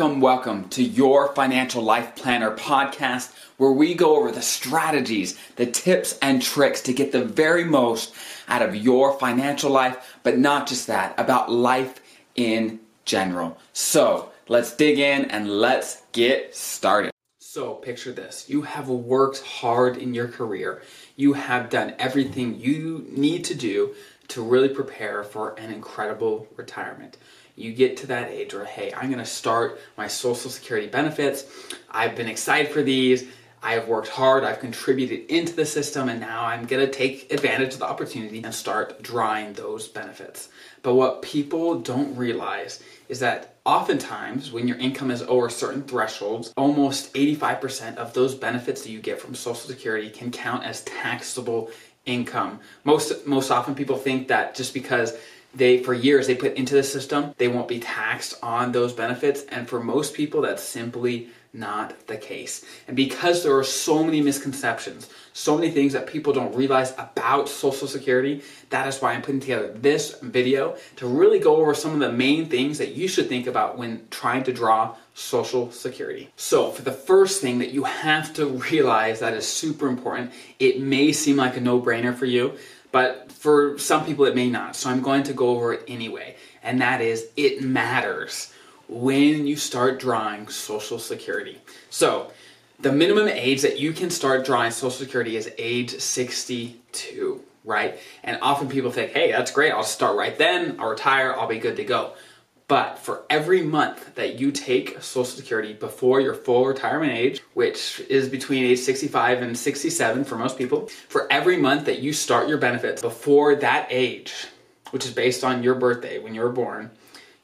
Welcome to Your Financial Life Planner podcast, where we go over the strategies, the tips and tricks to get the very most out of your financial life, but not just that, about life in general. So let's dig in and let's get started. So picture this, you have worked hard in your career. You have done everything you need to do to really prepare for an incredible retirement. You get to that age where, hey, I'm gonna start my Social Security benefits. I've been excited for these. I've worked hard, I've contributed into the system, and now I'm gonna take advantage of the opportunity and start drawing those benefits. But what people don't realize is that oftentimes when your income is over certain thresholds, almost 85% of those benefits that you get from Social Security can count as taxable income. Most often people think that just because for years they put into the system, they won't be taxed on those benefits. And for most people, that's simply not the case. And because there are so many misconceptions, so many things that people don't realize about Social Security, that is why I'm putting together this video to really go over some of the main things that you should think about when trying to draw Social Security. So for the first thing that you have to realize that is super important, it may seem like a no-brainer for you, but for some people it may not, so I'm going to go over it anyway, and that is, it matters when you start drawing Social Security. So the minimum age that you can start drawing Social Security is age 62, right? And often people think, hey, that's great, I'll start right then, I'll retire, I'll be good to go. But for every month that you take Social Security before your full retirement age, which is between age 65 and 67 for most people, for every month that you start your benefits before that age, which is based on your birthday when you were born,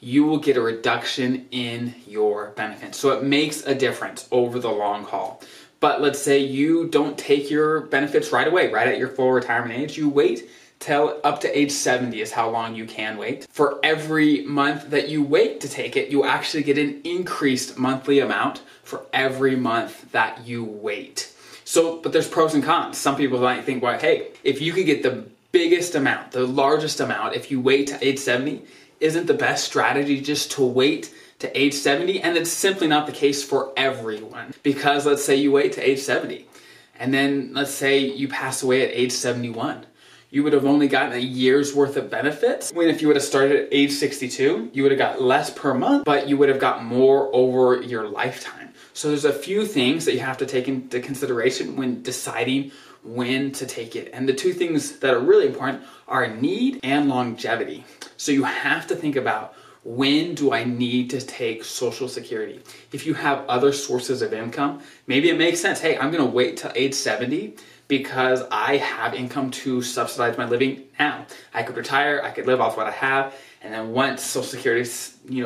you will get a reduction in your benefits. So it makes a difference over the long haul. But let's say you don't take your benefits right away, right at your full retirement age, you wait till up to age 70 is how long you can wait. For every month that you wait to take it, you actually get an increased monthly amount for every month that you wait. So, but there's pros and cons. Some people might think, well, hey, if you could get the biggest amount, the largest amount, if you wait to age 70, isn't the best strategy just to wait to age 70? And it's simply not the case for everyone, because let's say you wait to age 70, and then let's say you pass away at age 71. You would have only gotten a year's worth of benefits, when if you would have started at age 62, you would have got less per month, but you would have got more over your lifetime. So there's a few things that you have to take into consideration when deciding when to take it. And the two things that are really important are need and longevity. So you have to think about, when do I need to take Social Security? If you have other sources of income, maybe it makes sense. Hey, I'm gonna wait till age 70 because I have income to subsidize my living now. I could retire, I could live off what I have, and then once Social Security,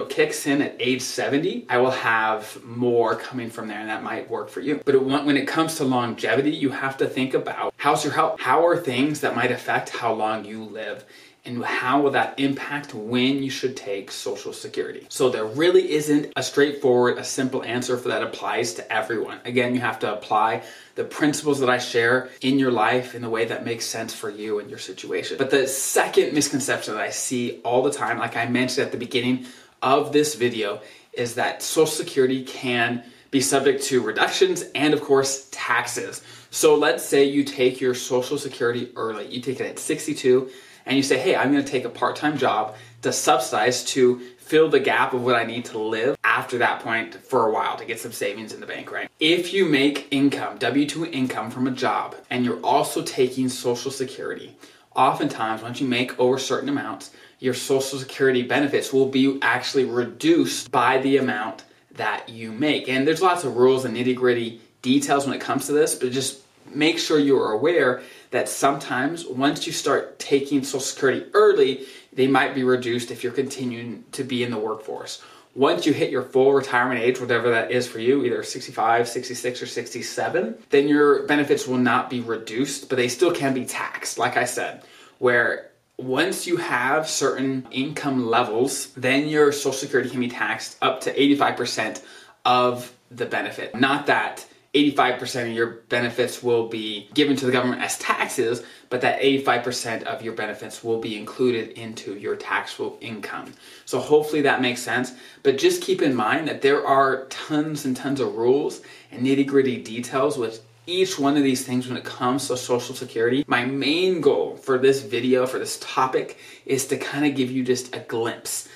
kicks in at age 70, I will have more coming from there, and that might work for you. But when it comes to longevity, you have to think about, how's your health? How are things that might affect how long you live? And how will that impact when you should take Social Security? So there really isn't a straightforward, a simple answer for that applies to everyone. Again, you have to apply the principles that I share in your life in the way that makes sense for you and your situation. But the second misconception that I see all the time, like I mentioned at the beginning of this video, is that Social Security can be subject to reductions and, of course, taxes. So let's say you take your Social Security early. You take it at 62, and you say, hey, I'm gonna take a part-time job to subsidize, to fill the gap of what I need to live after that point for a while, to get some savings in the bank, right? If you make income, W-2 income from a job, and you're also taking Social Security, oftentimes once you make over certain amounts, your Social Security benefits will be actually reduced by the amount that you make. And there's lots of rules and nitty-gritty details when it comes to this, but just make sure you are aware that sometimes once you start taking Social Security early, they might be reduced if you're continuing to be in the workforce. Once you hit your full retirement age, whatever that is for you, either 65, 66, or 67, then your benefits will not be reduced, but they still can be taxed, like I said, where once you have certain income levels, then your Social Security can be taxed up to 85% of the benefit. Not that 85% of your benefits will be given to the government as taxes, but that 85% of your benefits will be included into your taxable income. So hopefully that makes sense, but just keep in mind that there are tons and tons of rules and nitty-gritty details with each one of these things when it comes to Social Security. My main goal for this video, for this topic, is to kind of give you just a glimpse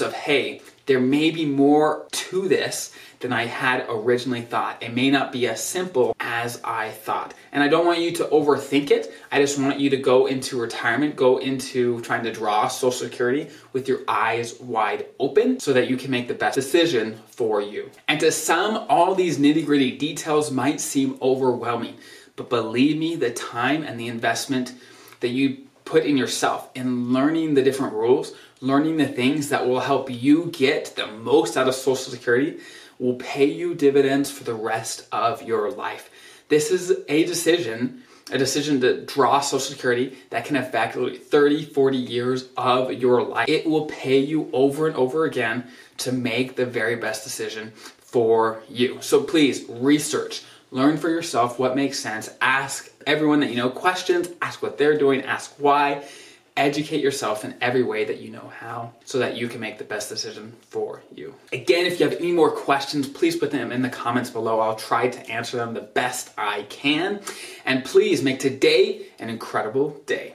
of, hey, there may be more to this than I had originally thought. It may not be as simple as I thought. And I don't want you to overthink it. I just want you to go into retirement, go into trying to draw Social Security with your eyes wide open so that you can make the best decision for you. And to some, all these nitty-gritty details might seem overwhelming, but believe me, the time and the investment that you put in yourself in learning the different rules, learning the things that will help you get the most out of Social Security will pay you dividends for the rest of your life. This is a decision to draw Social Security that can affect 30, 40 years of your life. It will pay you over and over again to make the very best decision for you. So please research. Learn for yourself what makes sense. Ask everyone that you know questions. Ask what they're doing. Ask why. Educate yourself in every way that you know how so that you can make the best decision for you. Again, if you have any more questions, please put them in the comments below. I'll try to answer them the best I can. And please make today an incredible day.